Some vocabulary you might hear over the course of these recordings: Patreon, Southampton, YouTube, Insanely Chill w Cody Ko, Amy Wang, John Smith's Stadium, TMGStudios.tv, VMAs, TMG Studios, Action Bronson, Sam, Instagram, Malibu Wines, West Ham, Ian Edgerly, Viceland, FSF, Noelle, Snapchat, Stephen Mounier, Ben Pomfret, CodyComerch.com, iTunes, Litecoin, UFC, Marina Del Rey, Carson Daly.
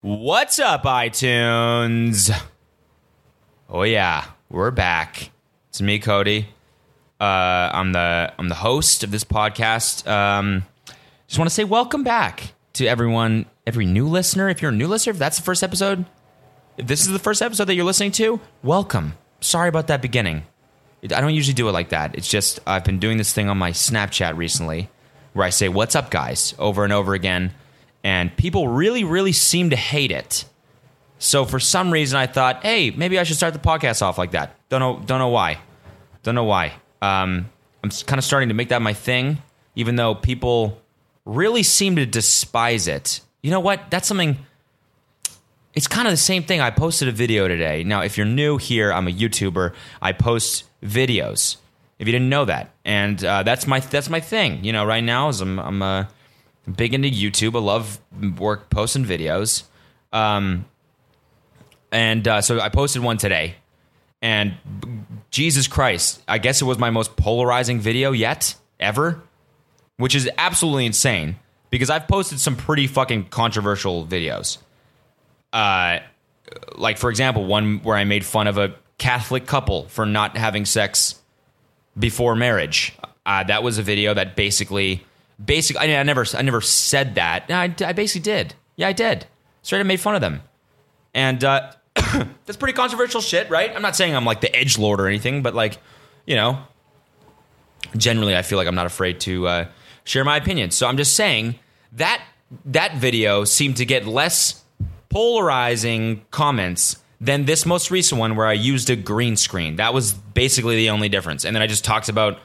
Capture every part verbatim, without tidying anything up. What's up, iTunes? Oh yeah, we're back. It's me, Cody. Uh, I'm the I'm the host of this podcast. Um, just want to say welcome back to everyone, every new listener. If you're a new listener, if that's the first episode, if this is the first episode that you're listening to, welcome. Sorry about that beginning. I don't usually do it like that. It's just I've been doing this thing on my Snapchat recently where I say "What's up, guys?" over and over again. And people really, really seem to hate it. So for some reason, I thought, hey, maybe I should start the podcast off like that. Don't know, don't know why. Don't know why. Um, I'm kind of starting to make that my thing, even though people really seem to despise it. You know what? That's something. It's kind of the same thing. I posted a video today. Now, if you're new here, I'm a YouTuber. I post videos. If you didn't know that, and uh, that's my that's my thing. You know, right now is I'm I'm a. Uh, big into YouTube. I love work posting videos. Um, and uh, so I posted one today. And b- Jesus Christ, I guess it was my most polarizing video yet, ever. Which is absolutely insane. Because I've posted some pretty fucking controversial videos. Uh, like, for example, one where I made fun of a Catholic couple for not having sex before marriage. Uh, that was a video that basically... Basically, I, I never, I never said that. I, I basically did. Yeah, I did. Straight up made fun of them, and uh, that's pretty controversial shit, right? I'm not saying I'm like the edgelord or anything, but like, you know, generally, I feel like I'm not afraid to uh, share my opinion. So I'm just saying that that video seemed to get less polarizing comments than this most recent one, where I used a green screen. That was basically the only difference, and then I just talked about.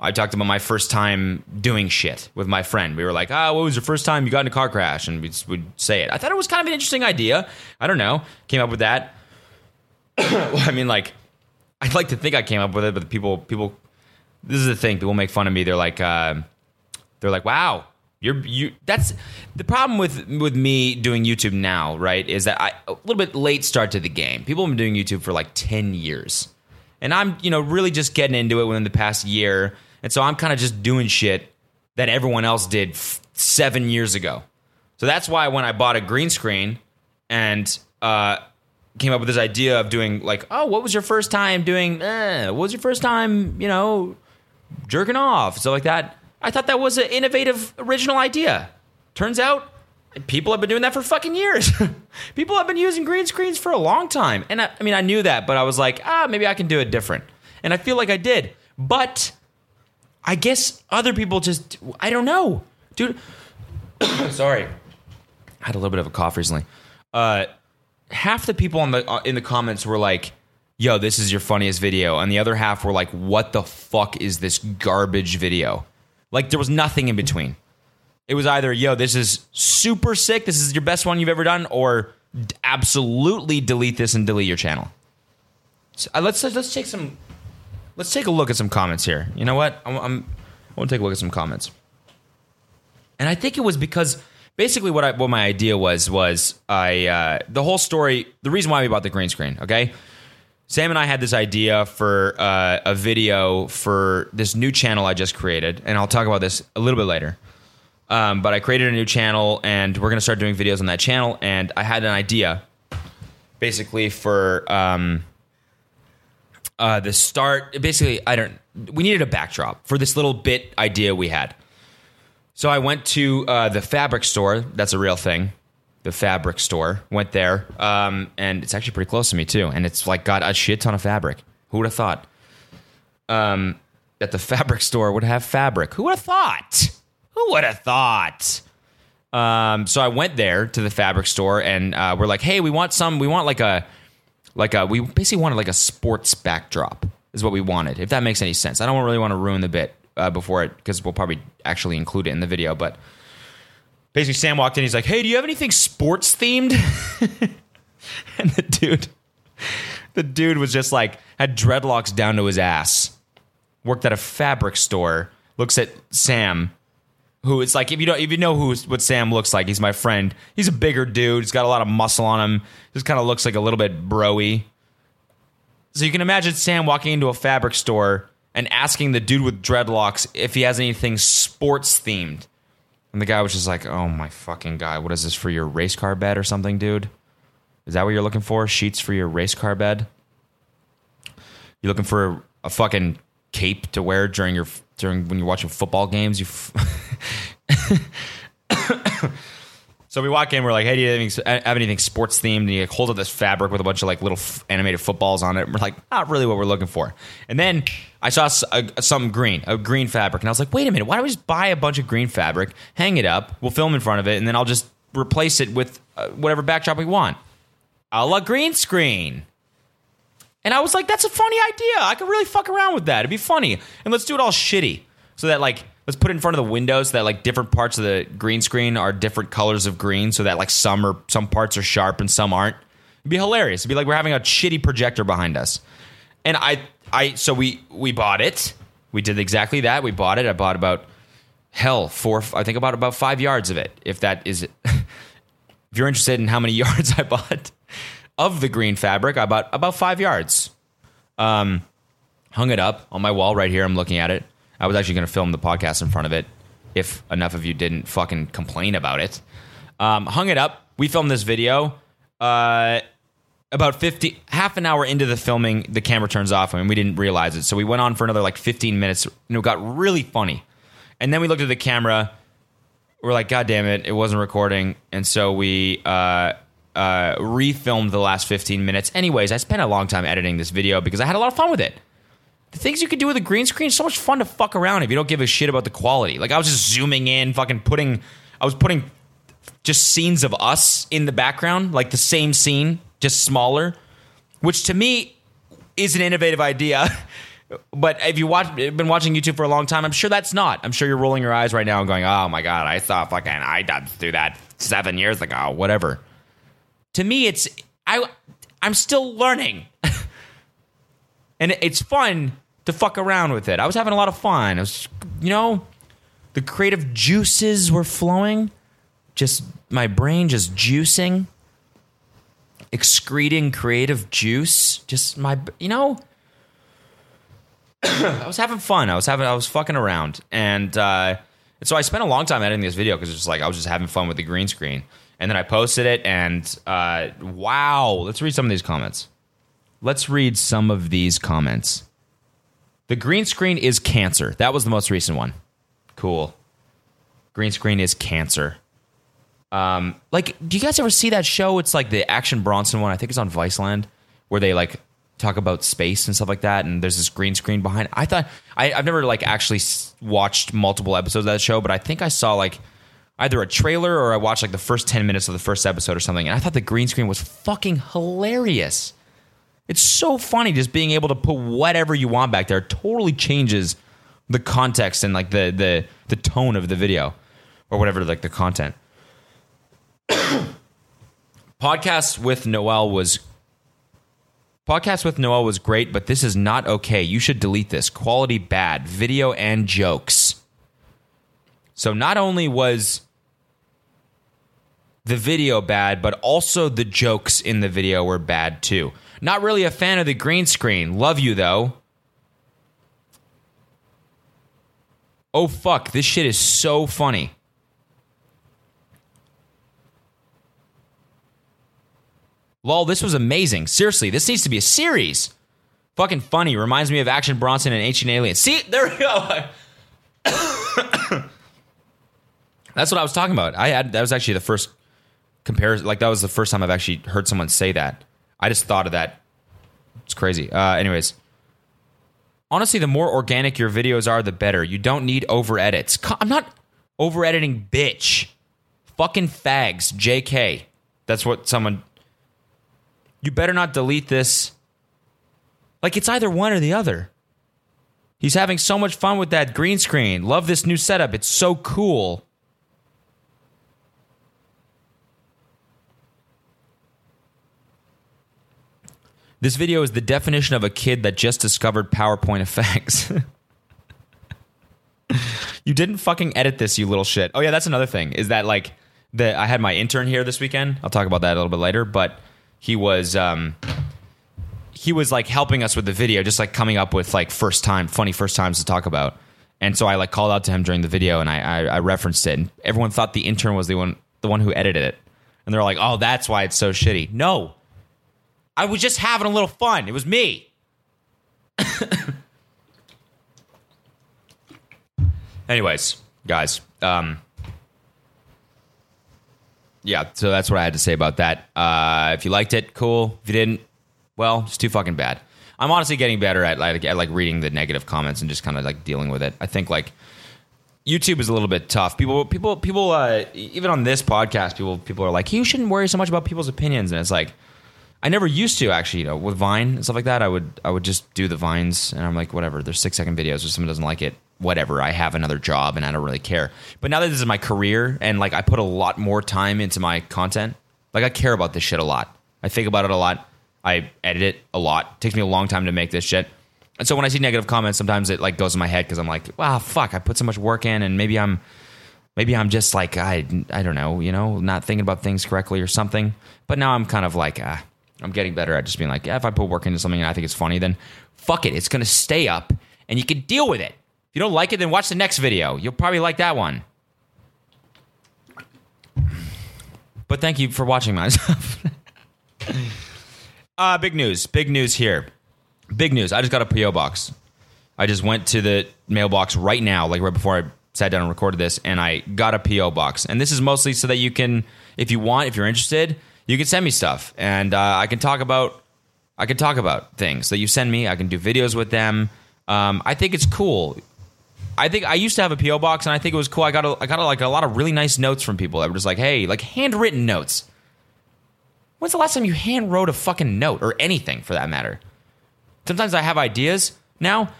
I talked about my first time doing shit with my friend. We were like, ah, oh, what was your first time you got in a car crash? And we'd, we'd say it. I thought it was kind of an interesting idea. I don't know. Came up with that. Well, I mean, like, I'd like to think I came up with it, but people, people, this is the thing. People make fun of me. They're like, uh, they're like, wow, you're, you, that's the problem with, with me doing YouTube now, right? Is that I, a little bit late start to the game. People have been doing YouTube for like ten years. And I'm, you know, really just getting into it within the past year. And so I'm kind of just doing shit that everyone else did f- seven years ago. So that's why when I bought a green screen and uh, came up with this idea of doing like, oh, what was your first time doing? Eh, what was your first time, you know, jerking off? Stuff like that. I thought that was an innovative, original idea. Turns out people have been doing that for fucking years. People have been using green screens for a long time. And I, I mean, I knew that, but I was like, ah, maybe I can do it different. And I feel like I did. But I guess other people just, I don't know. Dude, sorry. I had a little bit of a cough recently. Uh, half the people on the uh, in the comments were like, yo, this is your funniest video. And the other half were like, what the fuck is this garbage video? Like, there was nothing in between. It was either, yo, this is super sick, this is your best one you've ever done, or absolutely delete this and delete your channel. So, uh, let's let's take some, let's take a look at some comments here. You know what? I'm, I'm I want to take a look at some comments. And I think it was because basically what I what my idea was was I uh, the whole story, the reason why we bought the green screen. Okay, Sam and I had this idea for uh, a video for this new channel I just created, and I'll talk about this a little bit later. Um, but I created a new channel, and we're going to start doing videos on that channel. And I had an idea, basically, for um, uh, the start. Basically, I don't. We needed a backdrop for this little bit idea we had. So I went to uh, the fabric store. That's a real thing. The fabric store. Went there, um, and it's actually pretty close to me too. And it's like got a shit ton of fabric. Who would have thought? Um, that the fabric store would have fabric. Who would have thought? Who would have thought? Um, so I went there to the fabric store, and uh, we're like, "Hey, we want some. We want like a, like a. We basically wanted like a sports backdrop, is what we wanted. If that makes any sense. I don't really want to ruin the bit uh, before it because we'll probably actually include it in the video. But basically, Sam walked in. He's like, "Hey, do you have anything sports themed?" And the dude, the dude was just like had dreadlocks down to his ass. Worked at a fabric store. Looks at Sam. Who it's like if you don't if you know who what Sam looks like, he's my friend. He's a bigger dude. He's got a lot of muscle on him. Just kind of looks like a little bit bro-y. So you can imagine Sam walking into a fabric store and asking the dude with dreadlocks if he has anything sports themed. And the guy was just like, oh my fucking God, what is this for your race car bed or something, dude? Is that what you're looking for? Sheets for your race car bed? You're looking for a fucking cape to wear during your during when you're watching football games? You. F- So we walk in, we're like, hey, do you have anything, have anything sports themed? And you like, hold up this fabric with a bunch of like little f- animated footballs on it. And we're like, not really what we're looking for. And then I saw a, a, something green, a green fabric. And I was like, wait a minute, why don't we just buy a bunch of green fabric, hang it up, we'll film in front of it, and then I'll just replace it with uh, whatever backdrop we want. A la green screen. And I was like, that's a funny idea. I could really fuck around with that. It'd be funny. And let's do it all shitty so that like, let's put it in front of the windows so that like different parts of the green screen are different colors of green so that like some are some parts are sharp and some aren't. It'd be hilarious. It'd be like we're having a shitty projector behind us. And I I so we we bought it. We did exactly that. We bought it. I bought about hell four I think about about five yards of it. If that is it. If you're interested in how many yards I bought of the green fabric, I bought about five yards. Um hung it up on my wall right here. I'm looking at it. I was actually going to film the podcast in front of it if enough of you didn't fucking complain about it. Um, hung it up. We filmed this video. Uh, about fifty, half an hour into the filming, the camera turns off. I mean, we didn't realize it. So we went on for another like fifteen minutes and it got really funny. And then we looked at the camera. We're like, God damn it. It wasn't recording. And so we uh, uh, refilmed the last fifteen minutes. Anyways, I spent a long time editing this video because I had a lot of fun with it. The things you can do with a green screen is so much fun to fuck around if you don't give a shit about the quality. Like, I was just zooming in, fucking putting... I was putting just scenes of us in the background, like the same scene, just smaller, which to me is an innovative idea. But if you've been watching YouTube for a long time, I'm sure that's not. I'm sure you're rolling your eyes right now and going, oh my God, I thought fucking I did do that seven years ago, whatever. To me, it's... I, I'm still learning. And it's fun... to fuck around with it. I was having a lot of fun. I was, you know, the creative juices were flowing. Just my brain just juicing. Excreting creative juice. Just my, you know, I was having fun. I was having, I was fucking around. And, uh, and so I spent a long time editing this video because it's just like, I was just having fun with the green screen. And then I posted it and, uh, wow. Let's read some of these comments. Let's read some of these comments. The green screen is cancer. That was the most recent one. Cool. Green screen is cancer. Um, like, do you guys ever see that show? It's like the Action Bronson one. I think it's on Viceland, where they like talk about space and stuff like that. And there's this green screen behind. I thought I, I've never like actually watched multiple episodes of that show, but I think I saw like either a trailer or I watched like the first ten minutes of the first episode or something. And I thought the green screen was fucking hilarious. It's so funny just being able to put whatever you want back there. It totally changes the context and like the the the tone of the video or whatever, like the content. Podcast with Noelle was Podcast with Noelle was great, but this is not okay. You should delete this. Quality bad. Video and jokes. So not only was the video bad, but also the jokes in the video were bad too. Not really a fan of the green screen. Love you, though. Oh, fuck. This shit is so funny. Lol, this was amazing. Seriously, this needs to be a series. Fucking funny. Reminds me of Action Bronson and Ancient Aliens. See? There we go. That's what I was talking about. I had That was actually the first comparison. Like, that was the first time I've actually heard someone say that. I just thought of that. It's crazy. Uh, anyways. Honestly, the more organic your videos are, the better. You don't need over edits. I'm not over editing, bitch. Fucking fags. J K. That's what someone... You better not delete this. Like, it's either one or the other. He's having so much fun with that green screen. Love this new setup. It's so cool. This video is the definition of a kid that just discovered PowerPoint effects. You didn't fucking edit this, you little shit. Oh yeah, that's another thing. Is that like the I had my intern here this weekend. I'll talk about that a little bit later, but he was um, he was like helping us with the video, just like coming up with like first time funny first times to talk about. And so I like called out to him during the video, and I, I, I referenced it, and everyone thought the intern was the one the one who edited it. And they're like, oh, that's why it's so shitty. No, I was just having a little fun. It was me. Anyways, guys, um, yeah, so that's what I had to say about that. Uh, if you liked it, cool. If you didn't, well, it's too fucking bad. I'm honestly getting better at like, at like reading the negative comments and just kind of like dealing with it. I think like YouTube is a little bit tough. People, people, people. Uh, even on this podcast, people, people are like, you shouldn't worry so much about people's opinions. And it's like, I never used to actually. You know, with Vine and stuff like that, I would, I would just do the Vines, and I'm like, whatever. There's six second videos. If someone doesn't like it, whatever. I have another job, and I don't really care. But now that this is my career, and like I put a lot more time into my content, like I care about this shit a lot. I think about it a lot. I edit it a lot. It takes me a long time to make this shit. And so when I see negative comments, sometimes it like goes in my head because I'm like, wow, fuck, I put so much work in, and maybe I'm maybe I'm just like, I, I don't know, you know, not thinking about things correctly or something. But now I'm kind of like, uh, I'm getting better at just being like, yeah, if I put work into something and I think it's funny, then fuck it. It's going to stay up and you can deal with it. If you don't like it, then watch the next video. You'll probably like that one. But thank you for watching my stuff. Uh, big news. Big news here. Big news. I just got a P O box. I just went to the mailbox right now, like right before I sat down and recorded this, and I got a P O box. And this is mostly so that you can, if you want, if you're interested, you can send me stuff. And uh, I can talk about, I can talk about things that you send me. I can do videos with them. Um, I think it's cool. I think I used to have a P O box, and I think it was cool. I got a, I got a, like a lot of really nice notes from people that were just like, hey, like handwritten notes. When's the last time you hand wrote a fucking note or anything for that matter? Sometimes I have ideas now.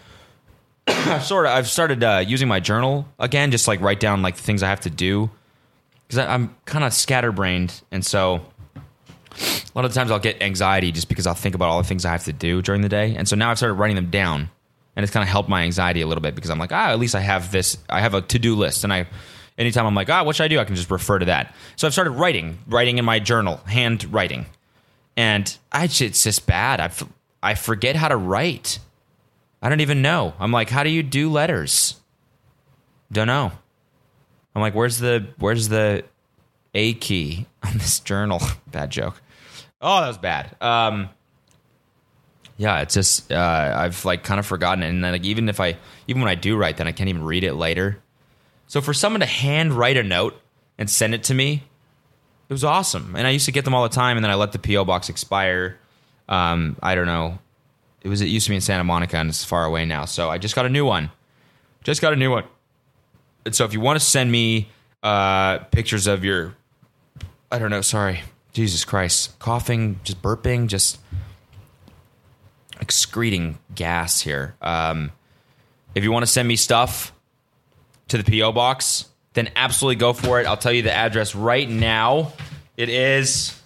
Sort of. I've started uh, using my journal again, just like write down like the things I have to do, because I'm kind of scatterbrained, and so a lot of the times I'll get anxiety just because I'll think about all the things I have to do during the day. And so now I've started writing them down, and it's kind of helped my anxiety a little bit because I'm like, ah, at least I have this. I have a to-do list, and I. Anytime I'm like, ah, what should I do? I can just refer to that. So I've started writing, writing in my journal, hand writing. And I, it's just bad. I, f- I forget how to write. I don't even know. I'm like, how do you do letters? Don't know. I'm like, where's the where's the A key on this journal? Bad joke. Oh, that was bad. Um, yeah, it's just uh, I've like kind of forgotten it. And then like even if I even when I do write, then I can't even read it later. So for someone to hand write a note and send it to me, it was awesome. And I used to get them all the time, and then I let the P O box expire. Um, I don't know. It was it used to be in Santa Monica, and it's far away now. So I just got a new one. Just got a new one. And so if you want to send me uh, pictures of your, I don't know, sorry. Jesus Christ. Coughing, just burping, just excreting gas here. Um, if you want to send me stuff to the P O box, then absolutely go for it. I'll tell you the address right now. It is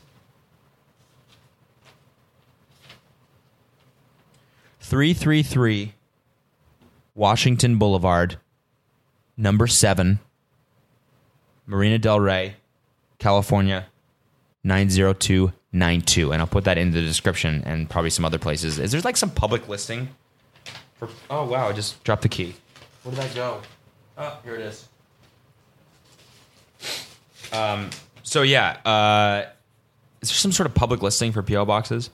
three thirty-three Washington Boulevard, number seven, Marina Del Rey, California, nine oh two nine two. And I'll put that in the description and probably some other places. Is there like some public listing? For, oh, wow, I just dropped the key. Where did that go? Oh, here it is. Um, so, yeah. Uh, is there some sort of public listing for P O boxes?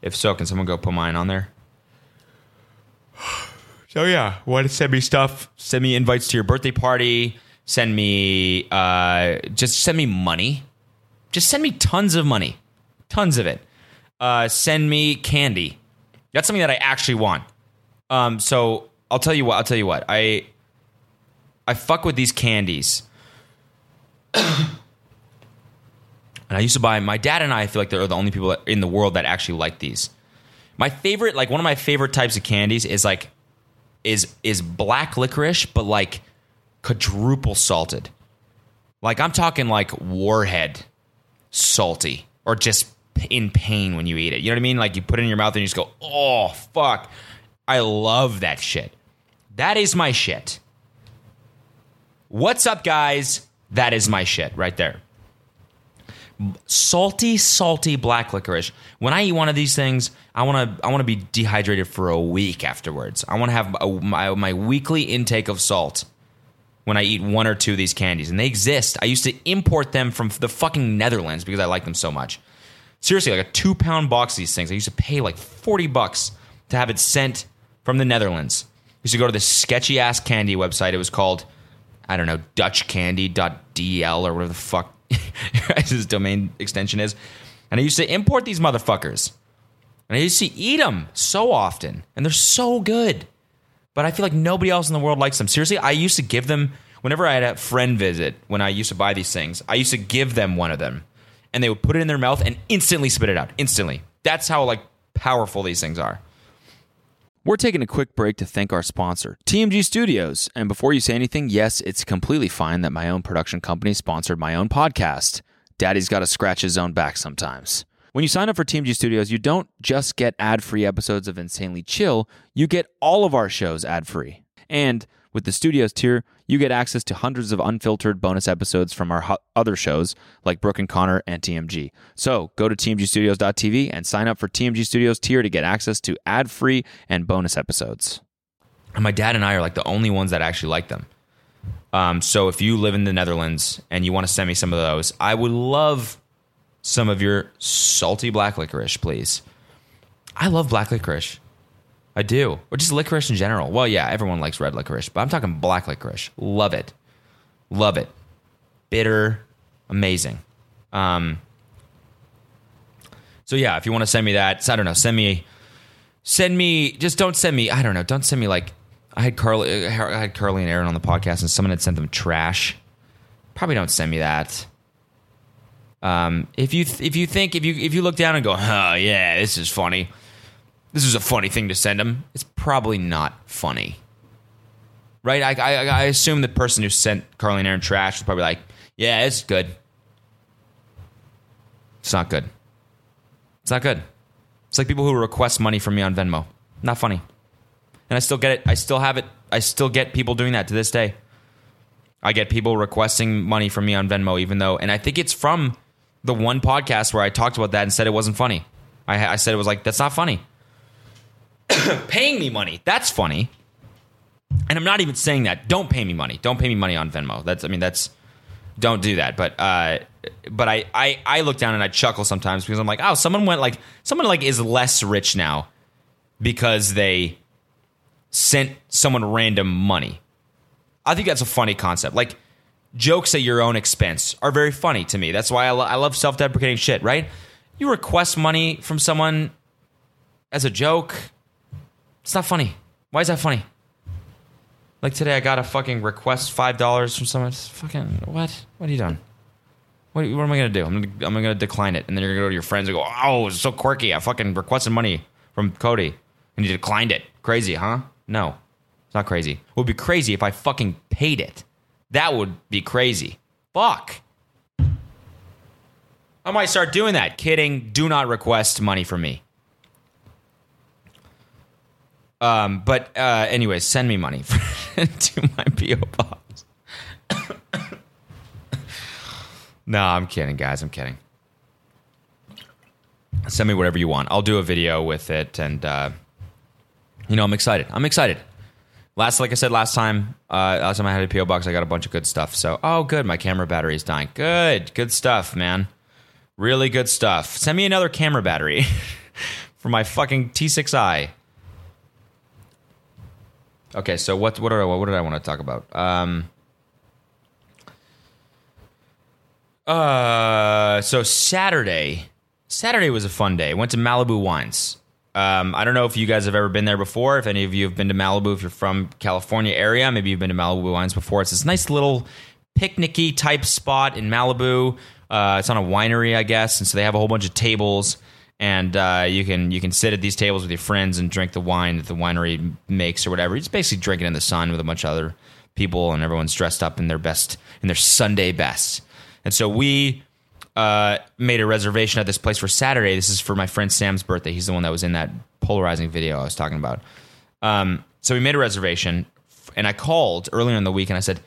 If so, can someone go put mine on there? So, yeah. Want to send me stuff? Send me invites to your birthday party. Send me... Uh, just send me money. Just send me tons of money. Tons of it. Uh, send me candy. That's something that I actually want. Um, so, I'll tell you what. I'll tell you what. I... I fuck with these candies. And I used to buy, my dad and I, I feel like they're the only people in the world that actually like these. My favorite, like one of my favorite types of candies is like, is is black licorice, but like quadruple salted. Like I'm talking like Warhead salty or just in pain when you eat it. You know what I mean? Like you put it in your mouth and you just go, oh, fuck. I love that shit. That is my shit. What's up, guys? That is my shit right there. salty, salty black licorice. When I eat one of these things, I want to I want to be dehydrated for a week afterwards. I want to have a, my, my weekly intake of salt when I eat one or two of these candies. And they exist. I used to import them from the fucking Netherlands because I like them so much. Seriously, like a two-pound box of these things. I used to pay like forty bucks to have it sent from the Netherlands. I used to go to this sketchy-ass candy website. It was called, I don't know, dutch candy dot d l or whatever the fuck his domain extension is. And I used to import these motherfuckers. And I used to eat them so often. And they're so good. But I feel like nobody else in the world likes them. Seriously, I used to give them, whenever I had a friend visit, when I used to buy these things, I used to give them one of them. And they would put it in their mouth and instantly spit it out. Instantly. That's how, like, powerful these things are. We're taking a quick break to thank our sponsor, T M G Studios. And before you say anything, yes, it's completely fine that my own production company sponsored my own podcast. Daddy's got to scratch his own back sometimes. When you sign up for T M G Studios, you don't just get ad-free episodes of Insanely Chill, you get all of our shows ad-free. And with the Studios tier, you get access to hundreds of unfiltered bonus episodes from our ho- other shows like Brooke and Connor and T M G. So go to T M G Studios dot t v and sign up for T M G Studios tier to get access to ad-free and bonus episodes. And my dad and I are like the only ones that actually like them. Um, so if you live in the Netherlands and you want to send me some of those, I would love some of your salty black licorice, please. I love black licorice. I do. Or just licorice in general. Well, yeah, everyone likes red licorice, but I'm talking black licorice. Love it. Love it. Bitter. Amazing. Um, so, yeah, if you want to send me that, I don't know, send me, send me, just don't send me, I don't know, don't send me like, I had Carly, I had Carly and Aaron on the podcast and someone had sent them trash. Probably don't send me that. Um, if you, th- if you think, if you, if you look down and go, oh, yeah, this is funny. This is a funny thing to send them. It's probably not funny, right? I, I, I assume the person who sent Carly and Aaron trash was probably like, yeah, it's good. It's not good. It's not good. It's like people who request money from me on Venmo. Not funny. And I still get it. I still have it. I still get people doing that to this day. I get people requesting money from me on Venmo, even though, and I think it's from the one podcast where I talked about that and said it wasn't funny. I, I said it was like, that's not funny. Paying me money, that's funny. And I'm not even saying that. Don't pay me money. Don't pay me money on Venmo. That's, I mean, that's, don't do that. But uh, but I, I, I look down and I chuckle sometimes because I'm like, oh, someone went like, someone like is less rich now because they sent someone random money. I think that's a funny concept. Like, jokes at your own expense are very funny to me. That's why I, lo- I love self-deprecating shit, right? You request money from someone as a joke, it's not funny. Why is that funny? Like today, I got a fucking request five dollars from someone. It's fucking, what? What are you doing? What, what am I going to do? I'm going to I'm gonna decline it. And then you're going to go to your friends and go, oh, it's so quirky. I fucking requested money from Cody. And you declined it. Crazy, huh? No, it's not crazy. It would be crazy if I fucking paid it. That would be crazy. Fuck. I might start doing that. Kidding. Do not request money from me. Um, but uh, anyway, send me money for, to my P O box. No, I'm kidding, guys. I'm kidding. Send me whatever you want. I'll do a video with it, and uh, you know, I'm excited. I'm excited. Last, like I said last time, uh, last time I had a P O box, I got a bunch of good stuff. So, oh, good, my camera battery is dying. Good, good stuff, man. Really good stuff. Send me another camera battery for my fucking T six i. Okay, so what what, are, what did I want to talk about? Um, uh, so Saturday, Saturday was a fun day. Went to Malibu Wines. Um, I don't know if you guys have ever been there before. If any of you have been to Malibu, if you're from California area, maybe you've been to Malibu Wines before. It's this nice little picnic-y type spot in Malibu. Uh, it's on a winery, I guess, and so they have a whole bunch of tables. And uh, you can you can sit at these tables with your friends and drink the wine that the winery makes or whatever. You just basically drink it in the sun with a bunch of other people, and everyone's dressed up in their best in their Sunday best. And so we uh, made a reservation at this place for Saturday. This is for my friend Sam's birthday. He's the one that was in that polarizing video I was talking about. Um, so we made a reservation, and I called earlier in the week, and I said,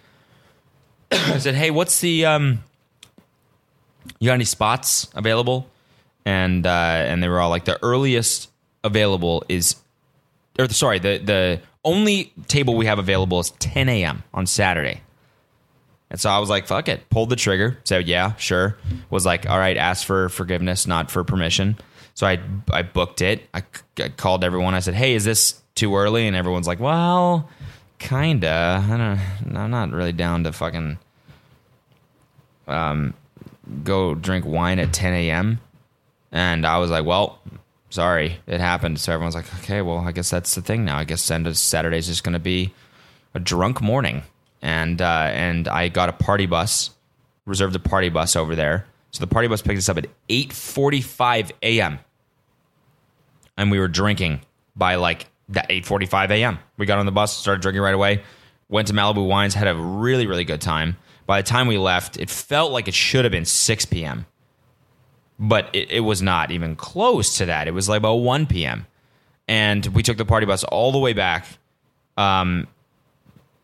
I said, hey, what's the um, you got any spots available? And uh, and they were all like, the earliest available is, or sorry, the the only table we have available is ten a.m. on Saturday. And so I was like, fuck it. Pulled the trigger. Said, yeah, sure. Was like, all right, ask for forgiveness, not for permission. So I I booked it. I, I called everyone. I said, hey, is this too early? And everyone's like, well, kinda. I don't. I'm not really down to fucking um go drink wine at ten a.m. And I was like, well, sorry, it happened. So everyone's like, okay, well, I guess that's the thing now. I guess Saturday's just going to be a drunk morning. And uh, and I got a party bus, reserved a party bus over there. So the party bus picked us up at eight forty-five a.m. And we were drinking by like that eight forty-five a.m. We got on the bus, started drinking right away, went to Malibu Wines, had a really, really good time. By the time we left, it felt like it should have been six p.m. But it, it was not even close to that. It was like about one p.m. And we took the party bus all the way back. Um...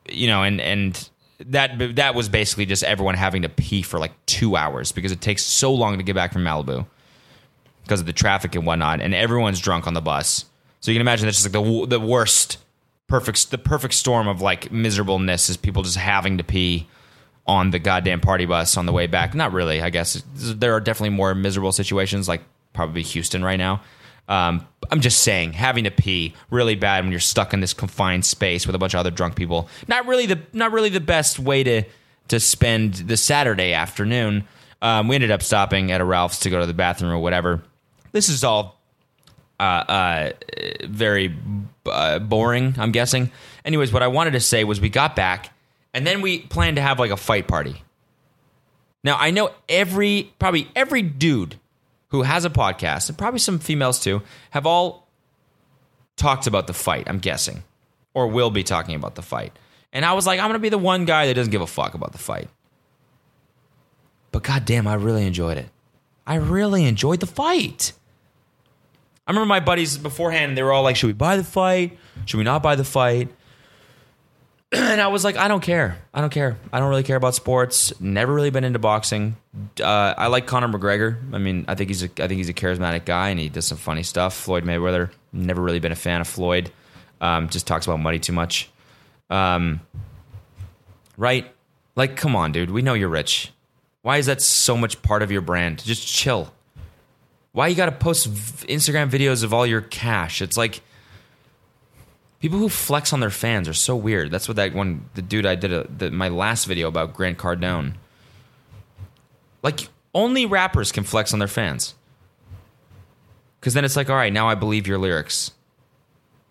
You know, and and that that was basically just everyone having to pee for like two hours because it takes so long to get back from Malibu because of the traffic and whatnot, and everyone's drunk on the bus. So you can imagine that's just like the the worst, perfect the perfect storm of like miserableness is people just having to pee on the goddamn party bus on the way back. Not really, I guess. There are definitely more miserable situations, like probably Houston right now. Um, I'm just saying, having to pee really bad when you're stuck in this confined space with a bunch of other drunk people. Not really the not really the best way to to spend the Saturday afternoon. Um, we ended up stopping at a Ralph's to go to the bathroom or whatever. This is all uh, uh, very uh, boring, I'm guessing. Anyways, what I wanted to say was we got back and then we planned to have like a fight party. Now I know every probably every dude who has a podcast, and probably some females too, have all talked about the fight, I'm guessing, or will be talking about the fight. And I was like, I'm going to be the one guy that doesn't give a fuck about the fight. But goddamn, I really enjoyed it. I really enjoyed the fight. I remember my buddies beforehand, they were all like, should we buy the fight? Should we not buy the fight? And I was like, I don't care. I don't care. I don't really care about sports. Never really been into boxing. Uh, I like Conor McGregor. I mean, I think he's a, I think he's a charismatic guy, and he does some funny stuff. Floyd Mayweather. Never really been a fan of Floyd. Um, just talks about money too much. Um, right? Like, come on, dude. We know you're rich. Why is that so much part of your brand? Just chill. Why you got to post v- Instagram videos of all your cash? It's like, people who flex on their fans are so weird. That's what that one, the dude I did a, the, my last video about, Grant Cardone. Like, only rappers can flex on their fans. Because then it's like, all right, now I believe your lyrics.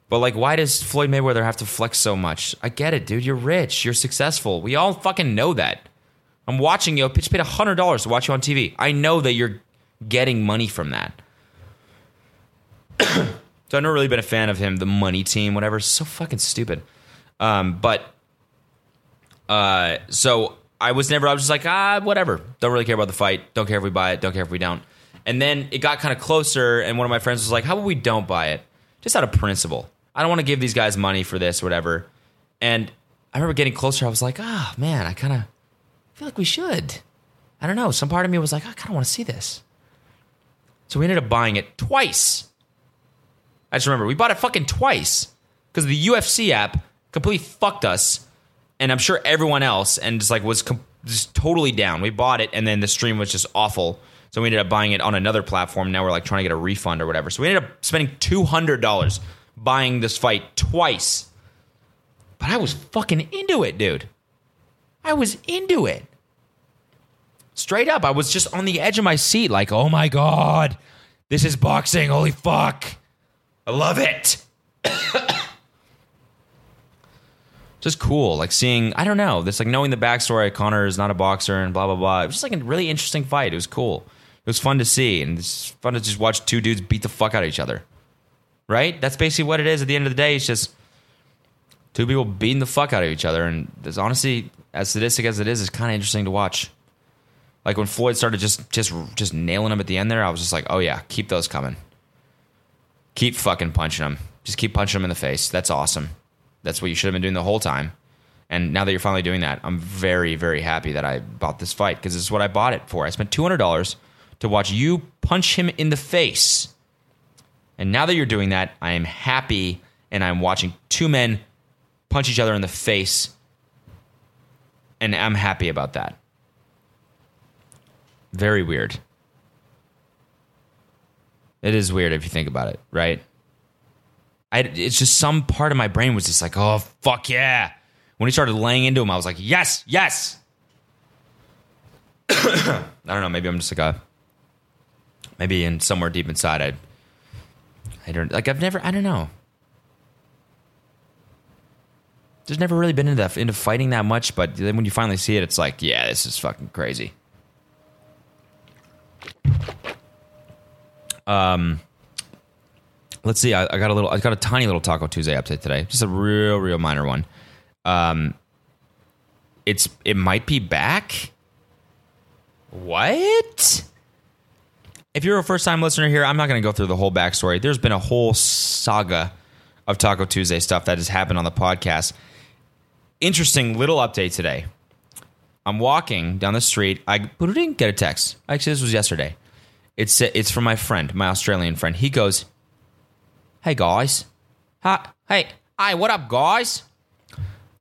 But like, why does Floyd Mayweather have to flex so much? I get it, dude. You're rich. You're successful. We all fucking know that. I'm watching you. I paid one hundred dollars to watch you on T V. I know that you're getting money from that. So I've never really been a fan of him, the money team, whatever. It's so fucking stupid. Um, but uh, so I was never, I was just like, ah, whatever. Don't really care about the fight. Don't care if we buy it. Don't care if we don't. And then it got kind of closer, and one of my friends was like, how about we don't buy it? Just out of principle. I don't want to give these guys money for this, whatever. And I remember getting closer. I was like, ah, oh, man, I kind of feel like we should. I don't know. Some part of me was like, I kind of want to see this. So we ended up buying it twice. I just remember we bought it fucking twice because the U F C app completely fucked us, and I'm sure everyone else, and just like was com- just totally down. We bought it, and then the stream was just awful, so we ended up buying it on another platform. Now we're like trying to get a refund or whatever. So we ended up spending two hundred dollars buying this fight twice. But I was fucking into it, dude. I was into it. Straight up, I was just on the edge of my seat, like, oh my god, this is boxing. Holy fuck. I love it. Just cool. Like seeing, I don't know, this like knowing the backstory. Connor is not a boxer and blah, blah, blah. It was just like a really interesting fight. It was cool. It was fun to see. And it's fun to just watch two dudes beat the fuck out of each other. Right? That's basically what it is at the end of the day. It's just two people beating the fuck out of each other. And it's honestly, as sadistic as it is, it's kind of interesting to watch. Like when Floyd started just, just, just nailing him at the end there, I was just like, oh yeah, keep those coming. Keep fucking punching them. Just keep punching them in the face. That's awesome. That's what you should have been doing the whole time. And now that you're finally doing that, I'm very, very happy that I bought this fight because this is what I bought it for. I spent two hundred dollars to watch you punch him in the face. And now that you're doing that, I am happy and I'm watching two men punch each other in the face. And I'm happy about that. Very weird. It is weird if you think about it, right? I, it's just some part of my brain was just like, oh, fuck yeah. When he started laying into him, I was like, yes, yes. I don't know. Maybe I'm just like a, maybe in somewhere deep inside, I, I don't, like I've never, I don't know. Just never really been into, that, into fighting that much, but then when you finally see it, it's like, yeah, this is fucking crazy. Um, let's see. I, I got a little. I got a tiny little Taco Tuesday update today. Just a real, real minor one. Um, it's it might be back. What? If you're a first time listener here, I'm not going to go through the whole backstory. There's been a whole saga of Taco Tuesday stuff that has happened on the podcast. Interesting little update today. I'm walking down the street. I get a text. Actually, this was yesterday. It's it's from my friend, my Australian friend. He goes, "Hey guys, hi, hey, hey, what up, guys?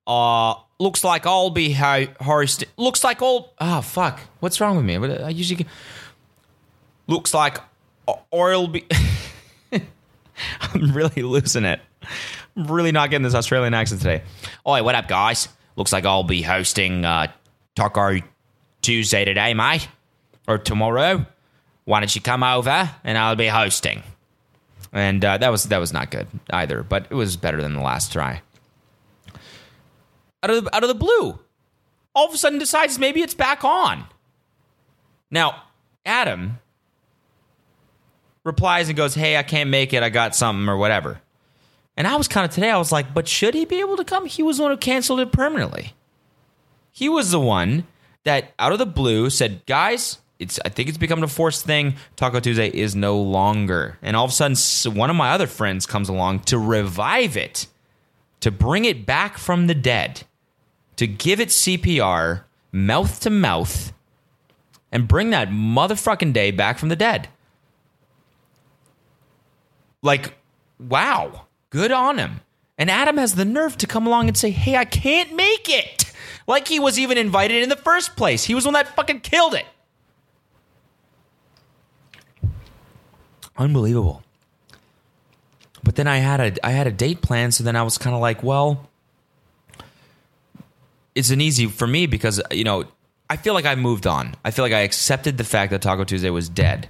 Uh, looks like I'll be ho- host. Looks like all. Oh fuck, what's wrong with me? I usually looks like I'll be. I'm really losing it. I'm really not getting this Australian accent today. Oi, what up, guys? Looks like I'll be hosting uh, Taco Tuesday today, mate, or tomorrow." Why don't you come over and I'll be hosting? And uh, that was that was not good either, but it was better than the last try. Out of the, out of the blue, all of a sudden decides maybe it's back on. Now, Adam replies and goes, "Hey, I can't make it. I got something or whatever." And I was kind of today. I was like, "But should he be able to come? He was the one who canceled it permanently. He was the one that out of the blue said, guys." It's. I think it's become a forced thing. Taco Tuesday is no longer. And all of a sudden, one of my other friends comes along to revive it, to bring it back from the dead, to give it C P R, mouth to mouth, and bring that motherfucking day back from the dead. Like, wow. Good on him. And Adam has the nerve to come along and say, hey, I can't make it. Like he was even invited in the first place. He was the one that fucking killed it. Unbelievable. But then I had a I had a date planned, so then I was kind of like, well, it's an easy for me because, you know, I feel like I moved on. I feel like I accepted the fact that Taco Tuesday was dead.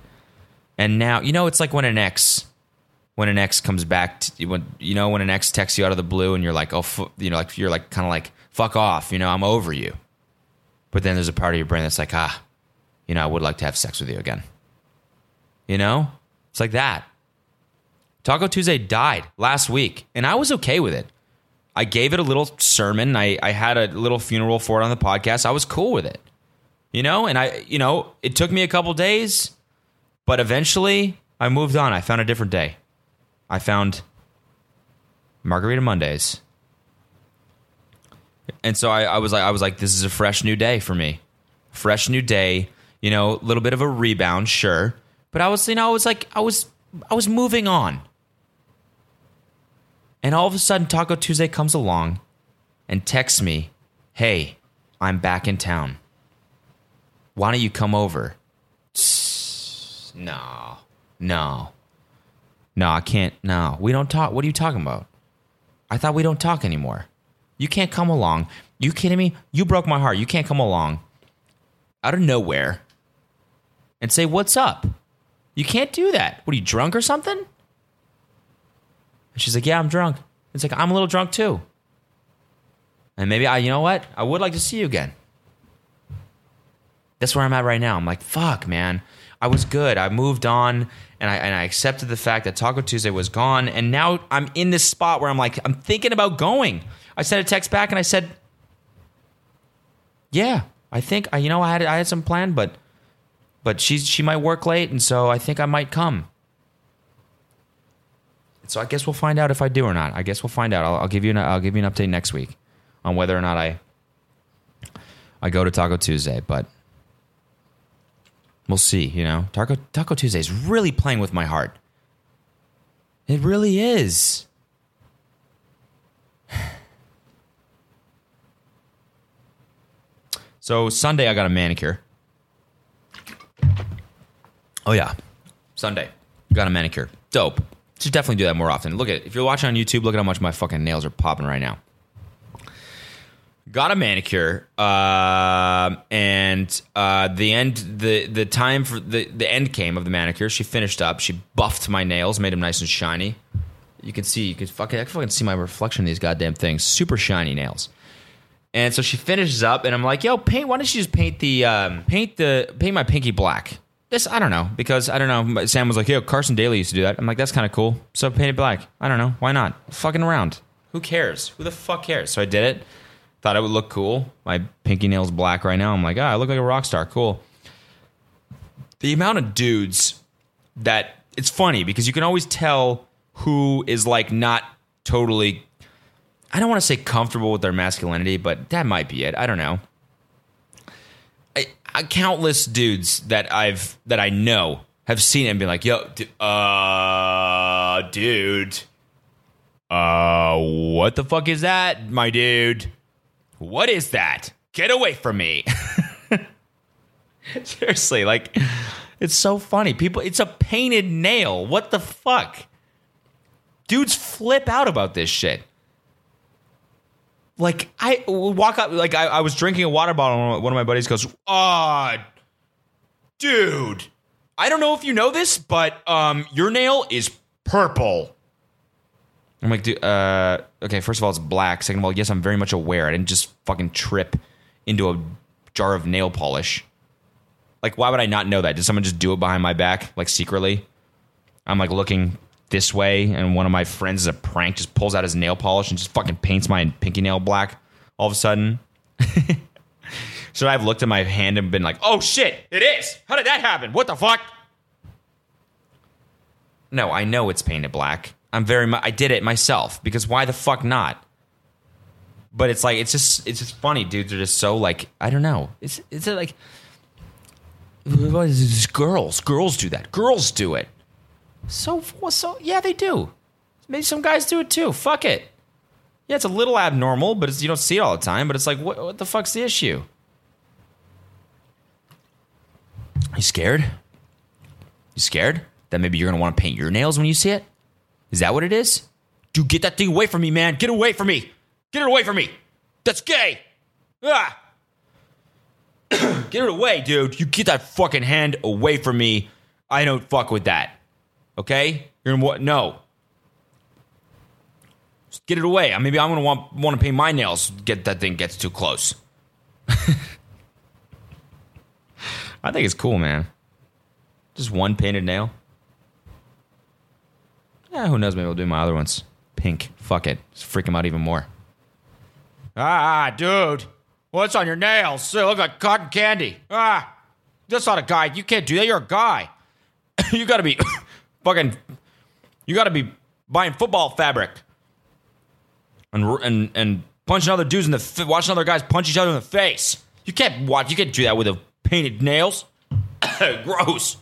And now, you know, it's like when an ex when an ex comes back to, when you know, when an ex texts you out of the blue and you're like, "Oh, f-, you know, like you're like kind of like, fuck off, you know, I'm over you." But then there's a part of your brain that's like, "Ah, you know, I would like to have sex with you again." You know? It's like that. Taco Tuesday died last week, and I was okay with it. I gave it a little sermon. I, I had a little funeral for it on the podcast. I was cool with it, you know. And I, you know, it took me a couple days, but eventually I moved on. I found a different day. I found Margarita Mondays, and so I, I was like, I was like, this is a fresh new day for me. Fresh new day, you know, a little bit of a rebound, sure. But I was, you know, I was like, I was, I was moving on. And all of a sudden, Taco Tuesday comes along and texts me, "Hey, I'm back in town. Why don't you come over?" No, no, no, I can't. No, we don't talk. What are you talking about? I thought we don't talk anymore. You can't come along. You kidding me? You broke my heart. You can't come along out of nowhere and say, "What's up?" You can't do that. What, are you drunk or something? And she's like, "Yeah, I'm drunk." It's like, I'm a little drunk too. And maybe I, you know what? I would like to see you again. That's where I'm at right now. I'm like, fuck, man. I was good. I moved on and I and I accepted the fact that Taco Tuesday was gone. And now I'm in this spot where I'm like, I'm thinking about going. I sent a text back and I said, yeah, I think, I, you know, I had I had some plan, but... But she's, she might work late, and so I think I might come. So I guess we'll find out if I do or not. I guess we'll find out. I'll, I'll give you an I'll give you an update next week. on whether or not I I go to Taco Tuesday, but we'll see, you know. Taco Taco Tuesday is really playing with my heart. It really is. So Sunday I got a manicure. Oh yeah. Sunday. Got a manicure. Dope. Should definitely do that more often. Look at, if you're watching on YouTube, look at how much my fucking nails are popping right now. Got a manicure, uh, and uh, the end, the the time for the, the end came of the manicure. She finished up. She buffed my nails, made them nice and shiny. You can see, you can fucking, I can fucking see my reflection in these goddamn things. Super shiny nails. And so she finishes up, and I'm like, yo, paint. Why don't you just paint the um, paint the paint my pinky black? This, I don't know, because I don't know. Sam was like, yo, Carson Daly used to do that. I'm like, that's kind of cool. So paint it black. I don't know. Why not? Fucking around. Who cares? Who the fuck cares? So I did it. Thought it would look cool. My pinky nail's black right now. I'm like, oh, I look like a rock star. Cool. The amount of dudes that... It's funny because you can always tell who is like not totally... I don't want to say comfortable with their masculinity, but that might be it. I don't know. I, I countless dudes that I've that I know have seen it and been like, yo, d- uh, dude. Uh, what the fuck is that, my dude? What is that? Get away from me. Seriously, like, it's so funny. People, it's a painted nail. What the fuck? Dudes flip out about this shit. Like, I walk up, like, I, I was drinking a water bottle, and one of my buddies goes, ah, oh, dude, I don't know if you know this, but um, your nail is purple. I'm like, dude, uh, okay, first of all, it's black. Second of all, yes, I'm very much aware. I didn't just fucking trip into a jar of nail polish. Like, why would I not know that? Did someone just do it behind my back, like, secretly? I'm, like, looking this way, and one of my friends is a prank, just pulls out his nail polish and just fucking paints my pinky nail black all of a sudden. Should I have looked at my hand and been like, oh, shit, it is. How did that happen? What the fuck? No, I know it's painted black. I'm very much, I did it myself because why the fuck not? But it's like, it's just, it's just funny. Dudes are just so like, I don't know. It's, it's like, it's girls, girls do that. Girls do it. So, so yeah, they do. Maybe some guys do it too. Fuck it. Yeah. It's a little abnormal, but it's, you don't see it all the time, but it's like, what, what the fuck's the issue? You scared? You scared that maybe you're going to want to paint your nails when you see it? Is that what it is? Dude, get that thing away from me, man. Get away from me. Get it away from me. That's gay. Ah. Get it away, dude. You get that fucking hand away from me. I don't fuck with that. Okay? You're gonna what? No. Just get it away. Maybe I'm gonna want want to paint my nails. Get that thing gets too close. I think it's cool, man. Just one painted nail. Yeah, who knows? Maybe I'll do my other ones. Pink. Fuck it. Just freak him out even more. Ah, dude. What's on your nails? They look like cotton candy. Ah. That's not a guy. You can't do that. You're a guy. You gotta be fucking... You gotta be buying football fabric. And and, and punching other dudes in the... Fi- watching other guys punch each other in the face. You can't watch... You can't do that with a painted nails. Gross.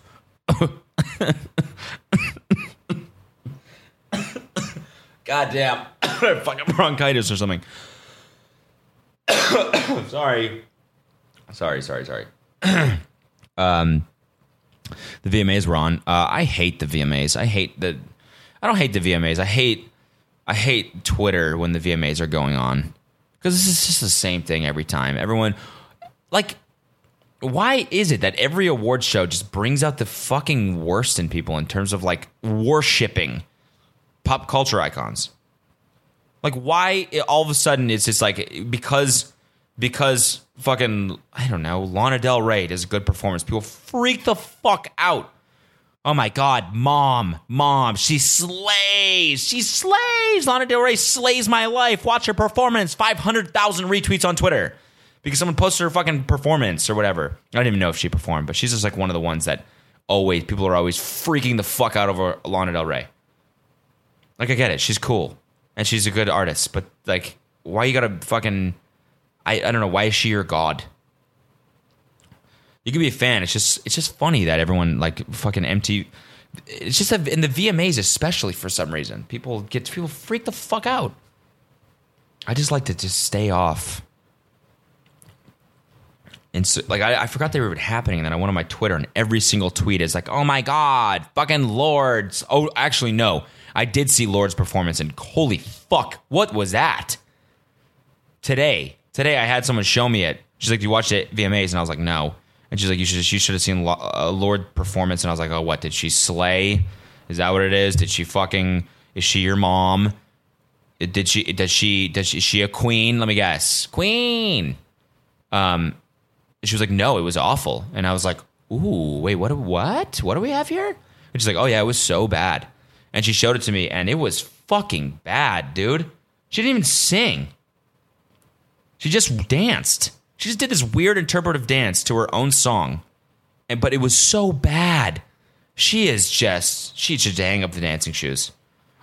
Goddamn, fucking bronchitis or something. sorry, sorry, sorry, sorry. um, the V M As were on. Uh, I hate the V M As. I hate the. I don't hate the V M As. I hate. I hate Twitter when the V M As are going on because this is just the same thing every time. Everyone, like, why is it that every award show just brings out the fucking worst in people in terms of like worshiping pop culture icons? Like, why all of a sudden it's just like because because fucking, I don't know, Lana Del Rey does a good performance, people freak the fuck out. Oh my god, mom mom she slays she slays Lana Del Rey slays my life, watch her performance. Five hundred thousand retweets on Twitter because someone posted her fucking performance or whatever. I don't even know if she performed, but she's just like one of the ones that always people are always freaking the fuck out over Lana Del Rey. Like, I get it. She's cool. And she's a good artist. But, like, why you gotta fucking, I, I don't know, why is she your god? You could be a fan. It's just it's just funny that everyone like fucking M T V. It's just in the V M As especially for some reason people get people freak the fuck out. I just like to just stay off. And so, like I, I forgot they were happening, and then I went on my Twitter, and every single tweet is like, "Oh my god, fucking Lorde's!" Oh, actually, no, I did see Lorde's performance, and holy fuck, what was that? Today, today I had someone show me it. She's like, "Do you watch the V M As?" And I was like, "No." And she's like, you should you should have seen a Lorde performance. And I was like, oh, what? Did she slay? Is that what it is? Did she fucking, is she your mom? Did she, does she, does she, is she a queen? Let me guess. Queen. Um, she was like, no, it was awful. And I was like, ooh, wait, what, what, what do we have here? And she's like, oh yeah, it was so bad. And she showed it to me and it was fucking bad, dude. She didn't even sing. She just danced. She just did this weird interpretive dance to her own song, and but it was so bad. She is just, she should hang up the dancing shoes.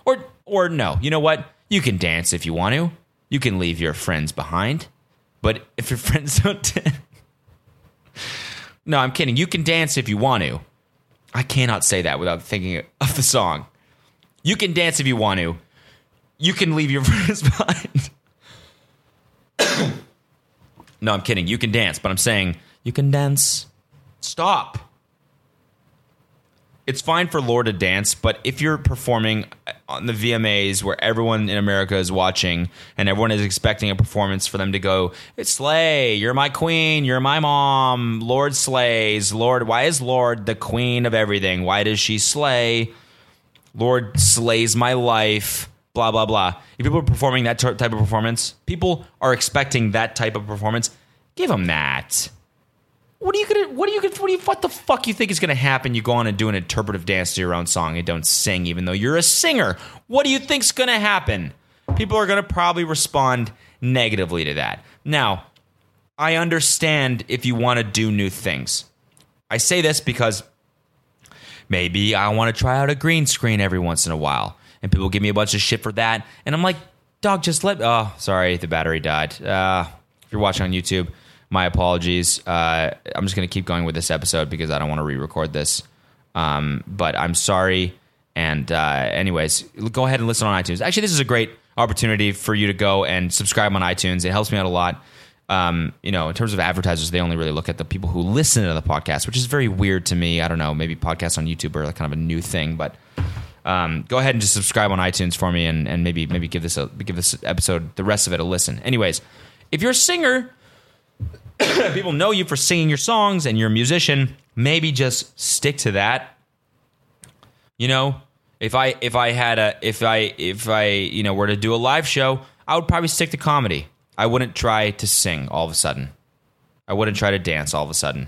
Or or no, you know what? You can dance if you want to. You can leave your friends behind. But if your friends don't... No, I'm kidding. You can dance if you want to. I cannot say that without thinking of the song. You can dance if you want to. You can leave your friends behind. No, I'm kidding. You can dance, but I'm saying you can dance. Stop. It's fine for Lorde to dance, but if you're performing on the V M As where everyone in America is watching and everyone is expecting a performance for them to go, it's slay, you're my queen, you're my mom, Lorde slays, Lorde, why is Lorde the queen of everything? Why does she slay? Lorde slays my life. Blah, blah, blah. If people are performing that type of performance, people are expecting that type of performance. Give them that. What are you going to, what are you going to, what, what the fuck you think is going to happen? You go on and do an interpretive dance to your own song and don't sing, even though you're a singer. What do you think's going to happen? People are going to probably respond negatively to that. Now, I understand if you want to do new things. I say this because maybe I want to try out a green screen every once in a while. And people give me a bunch of shit for that. And I'm like, dog, just let... Oh, sorry, the battery died. Uh, if you're watching on YouTube, my apologies. Uh, I'm just going to keep going with this episode because I don't want to re-record this. Um, but I'm sorry. And uh, anyways, go ahead and listen on iTunes. Actually, this is a great opportunity for you to go and subscribe on iTunes. It helps me out a lot. Um, you know, in terms of advertisers, they only really look at the people who listen to the podcast, which is very weird to me. I don't know, maybe podcasts on YouTube are kind of a new thing, but... Um, go ahead and just subscribe on iTunes for me, and, and maybe maybe give this a, give this episode, the rest of it, a listen. Anyways, if you're a singer, people know you for singing your songs, and you're a musician. Maybe just stick to that. You know, if I if I had a if I if I you know were to do a live show, I would probably stick to comedy. I wouldn't try to sing all of a sudden. I wouldn't try to dance all of a sudden.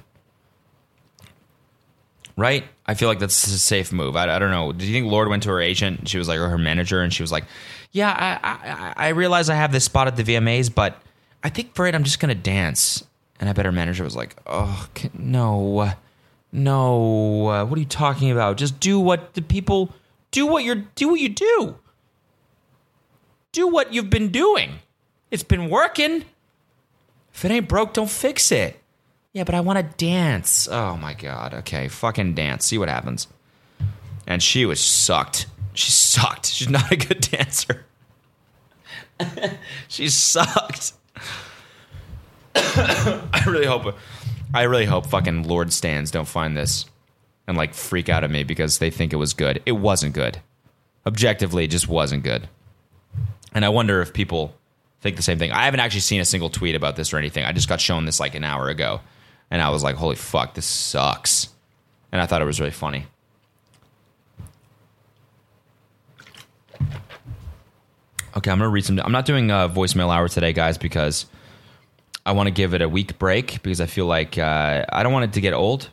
Right? I feel like that's a safe move. I, I don't know. Do you think Lorde went to her agent? And she was like, or her manager, and she was like, "Yeah, I, I I realize I have this spot at the V M As, but I think for it, I'm just gonna dance." And I bet her manager was like, "Oh no, no, what are you talking about? Just do what the people do. What you're do what you do. Do what you've been doing. It's been working. If it ain't broke, don't fix it." Yeah, but I want to dance. Oh, my God. Okay, fucking dance. See what happens. And she was sucked. She sucked. She's not a good dancer. She sucked. I really hope I really hope fucking Lorde stans don't find this and, like, freak out at me because they think it was good. It wasn't good. Objectively, it just wasn't good. And I wonder if people think the same thing. I haven't actually seen a single tweet about this or anything. I just got shown this, like, an hour ago. And I was like, holy fuck, this sucks. And I thought it was really funny. Okay, I'm going to read some. I'm not doing a voicemail hour today, guys, because I want to give it a week break because I feel like uh, I don't want it to get old.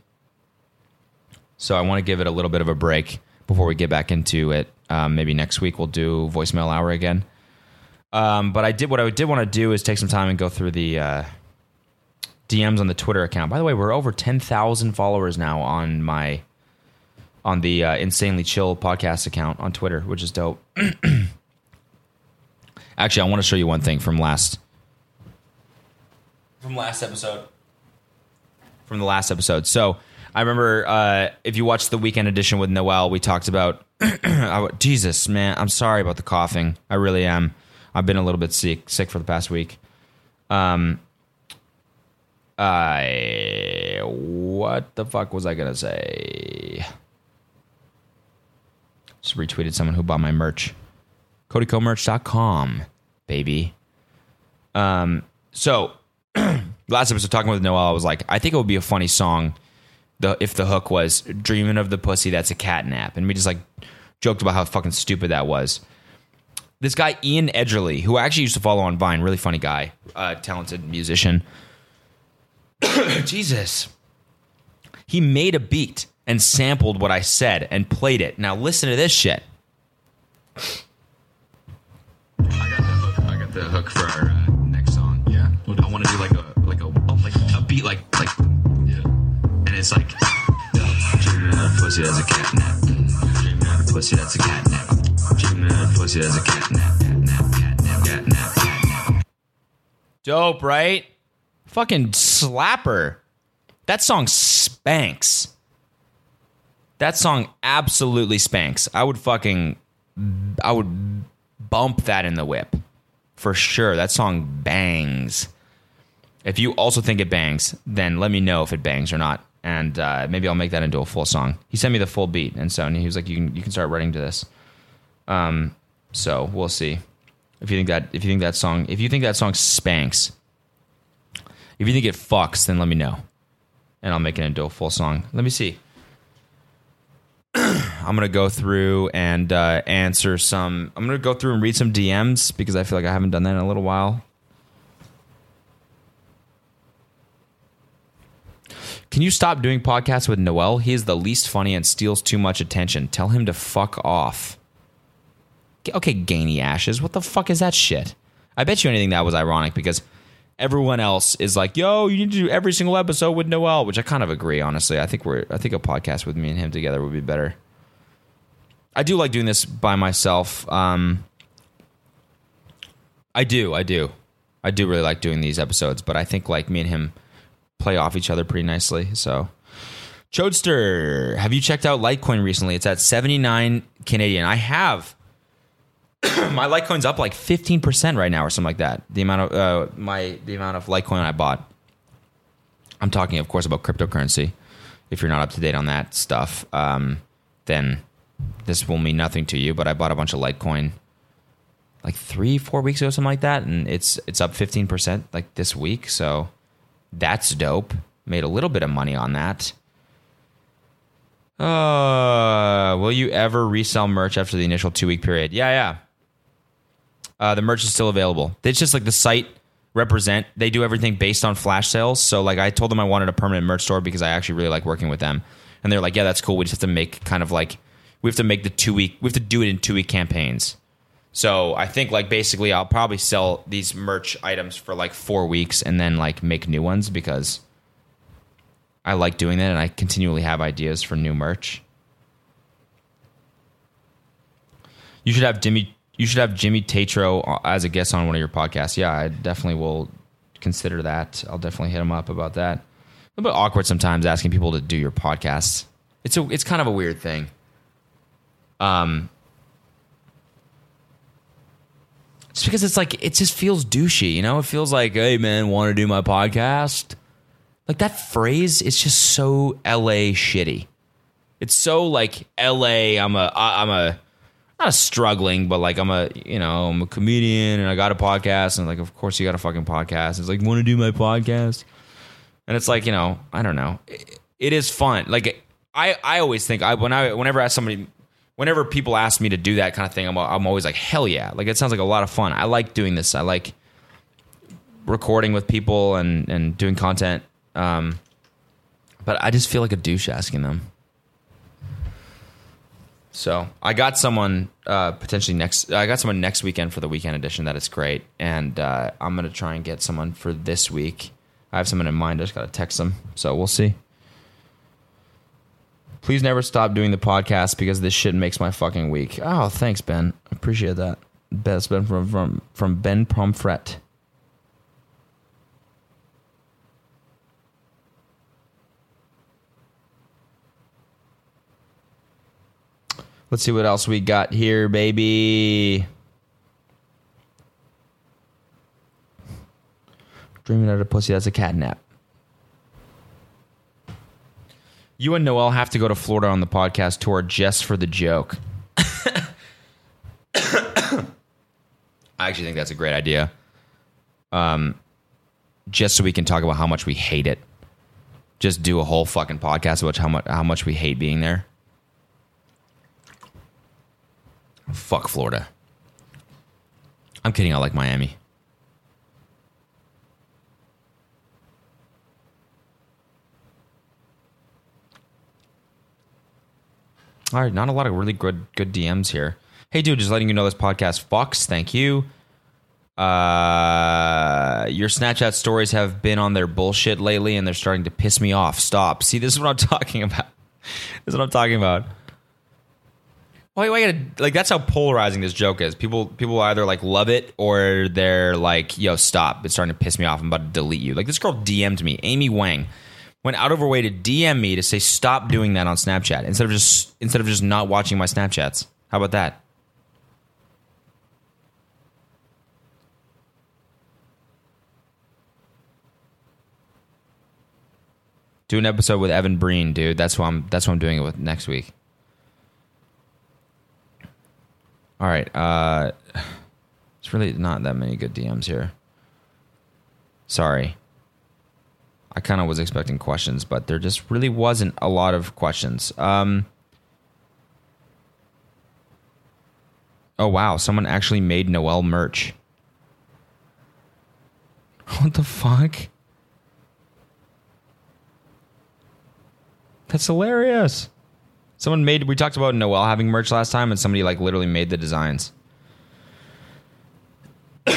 So I want to give it a little bit of a break before we get back into it. Um, maybe next week we'll do voicemail hour again. Um, but I did what I did want to do is take some time and go through the... Uh, D Ms on the Twitter account. By the way, we're over ten thousand followers now on my on the uh, Insanely Chill podcast account on Twitter, which is dope. Actually, I want to show you one thing from last from last episode. From the last episode. So I remember uh, if you watched the weekend edition with Noelle, we talked about Jesus, man, I'm sorry about the coughing. I really am. I've been a little bit sick sick for the past week. Um, I what the fuck was I gonna say? Just retweeted someone who bought my merch. Cody Co Merch dot com, baby. Um, so last episode talking with Noelle, I was like, I think it would be a funny song. The if the hook was dreaming of the pussy that's a catnap, and we just like joked about how fucking stupid that was. This guy Ian Edgerly, who I actually used to follow on Vine, really funny guy, uh, talented musician. Jesus, he made a beat and sampled what I said and played it. Now listen to this shit. I got the hook. I got the hook for our uh, next song. Yeah, I want to do like a like a like a beat like like. It's like dreaming of pussy as a catnap, dreaming of pussy as a catnap, dreaming of pussy as a catnap, catnap, catnap, catnap, catnap. Dope, right? Fucking slapper. That song spanks. That song absolutely spanks. I would fucking, I would bump that in the whip for sure. That song bangs. If you also think it bangs, then let me know if it bangs or not. And uh, maybe I'll make that into a full song. He sent me the full beat, and so and he was like, "You can you can start writing to this." Um, so we'll see. If you think that if you think that song if you think that song spanks, if you think it fucks, then let me know, and I'll make it into a full song. Let me see. I'm gonna go through and uh, answer some. I'm gonna go through and read some D Ms because I feel like I haven't done that in a little while. Can you stop doing podcasts with Noelle? He is the least funny and steals too much attention. Tell him to fuck off. Okay, Gainy Ashes. What the fuck is that shit? I bet you anything that was ironic because everyone else is like, yo, you need to do every single episode with Noelle, which I kind of agree, honestly. I think we're I think a podcast with me and him together would be better. I do like doing this by myself. Um, I do, I do. I do really like doing these episodes, but I think like me and him play off each other pretty nicely. So Chodester, have you checked out Litecoin recently? It's at seventy-nine Canadian. I have. My Litecoin's up like fifteen percent right now or something like that. The amount of uh, my the amount of Litecoin I bought. I'm talking, of course, about cryptocurrency. If you're not up to date on that stuff, um, then this will mean nothing to you. But I bought a bunch of Litecoin like three, four weeks ago, something like that. And it's it's up fifteen percent like this week. So that's dope. Made a little bit of money on that. Uh, will you ever resell merch after the initial two-week period? Yeah, yeah. Uh, the merch is still available. It's just like the site Represent. They do everything based on flash sales. So like I told them I wanted a permanent merch store because I actually really like working with them. And they're like, yeah, that's cool. We just have to make kind of like, we have to make the two-week, we have to do it in two-week campaigns. So I think like basically I'll probably sell these merch items for like four weeks and then like make new ones because I like doing that and I continually have ideas for new merch. You should have Jimmy you should have Jimmy Tatro as a guest on one of your podcasts. Yeah, I definitely will consider that. I'll definitely hit him up about that. A little bit awkward sometimes asking people to do your podcasts. It's a it's kind of a weird thing. Um It's because it's like, it just feels douchey, you know? It feels like, hey, man, want to do my podcast? Like, that phrase is just so L A shitty. It's so, like, L A, I'm a, I'm a, not a struggling, but, like, I'm a, you know, I'm a comedian, and I got a podcast, and, like, of course you got a fucking podcast. It's like, want to do my podcast? And it's like, you know, I don't know. It, it is fun. Like, I, I always think, I when I whenever I ask somebody... Whenever people ask me to do that kind of thing, I'm I'm always like, hell yeah. Like, it sounds like a lot of fun. I like doing this. I like recording with people and, and doing content. Um, but I just feel like a douche asking them. So I got someone uh, potentially next... I got someone next weekend for the weekend edition. That is great. And uh, I'm going to try and get someone for this week. I have someone in mind. I just got to text them. So we'll see. Please never stop doing the podcast because this shit makes my fucking week. Oh, thanks, Ben. I appreciate that. That's been from, from, from Ben Pomfret. Let's see what else we got here, baby. Dreaming of a pussy, that's a cat nap. You and Noelle have to go to Florida on the podcast tour just for the joke. I actually think that's a great idea. Um, just so we can talk about how much we hate it. Just do a whole fucking podcast about how much, how much we hate being there. Fuck Florida. I'm kidding. I like Miami. All right. Not a lot of really good good D Ms here. Hey, dude, just letting you know this podcast fucks. Thank you. Uh, your Snapchat stories have been on their bullshit lately, and they're starting to piss me off. Stop. See, this is what I'm talking about. This is what I'm talking about. Why, why gotta, like, that's how polarizing this joke is. People people either like love it or they're like, yo, stop. It's starting to piss me off. I'm about to delete you. Like, this girl D M'd me. Amy Wang went out of her way to D M me to say stop doing that on Snapchat instead of just instead of just not watching my Snapchats. How about that? Do an episode with Evan Breen, dude. That's what I'm that's what I'm doing it with next week. All right, uh, it's really not that many good D Ms here. Sorry. I kind of was expecting questions, but there just really wasn't a lot of questions. Um, oh, wow, someone actually made Noelle merch. What the fuck? That's hilarious. Someone made, we talked about Noelle having merch last time, and somebody like literally made the designs. All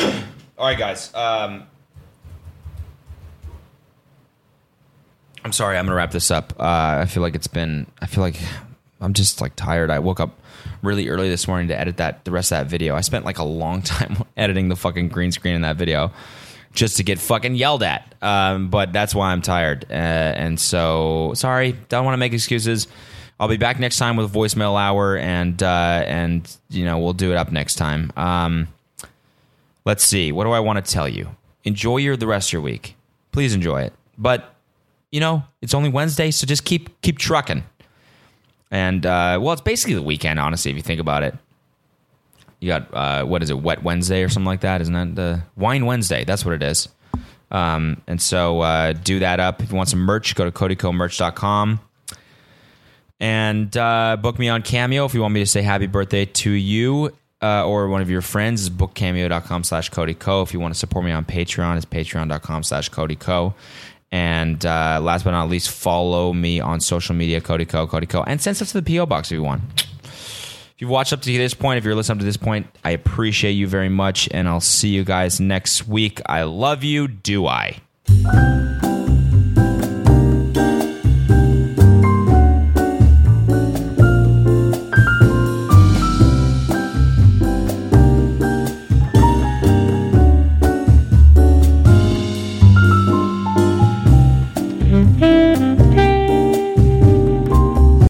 right, guys. Um, I'm sorry. I'm going to wrap this up. Uh, I feel like it's been, I feel like I'm just like tired. I woke up really early this morning to edit that, the rest of that video. I spent like a long time editing the fucking green screen in that video just to get fucking yelled at. Um, but that's why I'm tired. Uh, and so, sorry, don't want to make excuses. I'll be back next time with a voicemail hour, and uh, and you know we'll do it up next time. Um, let's see. What do I want to tell you? Enjoy your the rest of your week. Please enjoy it. But you know it's only Wednesday, so just keep keep trucking. And uh, well, it's basically the weekend, honestly, if you think about it. You got uh, what is it? Wet Wednesday or something like that, isn't it? The Wine Wednesday. That's what it is. Um, and so uh, do that up. If you want some merch, go to Cody Co Merch dot com. And uh, book me on Cameo if you want me to say happy birthday to you uh, or one of your friends. It's book cameo dot com slash Cody Ko. If you want to support me on Patreon, it's patreon dot com slash Cody Ko. And uh, last but not least, follow me on social media, Cody Ko, Cody Ko. And send stuff to the P O box if you want. If you've watched up to this point, if you're listening up to this point, I appreciate you very much. And I'll see you guys next week. I love you. Do I?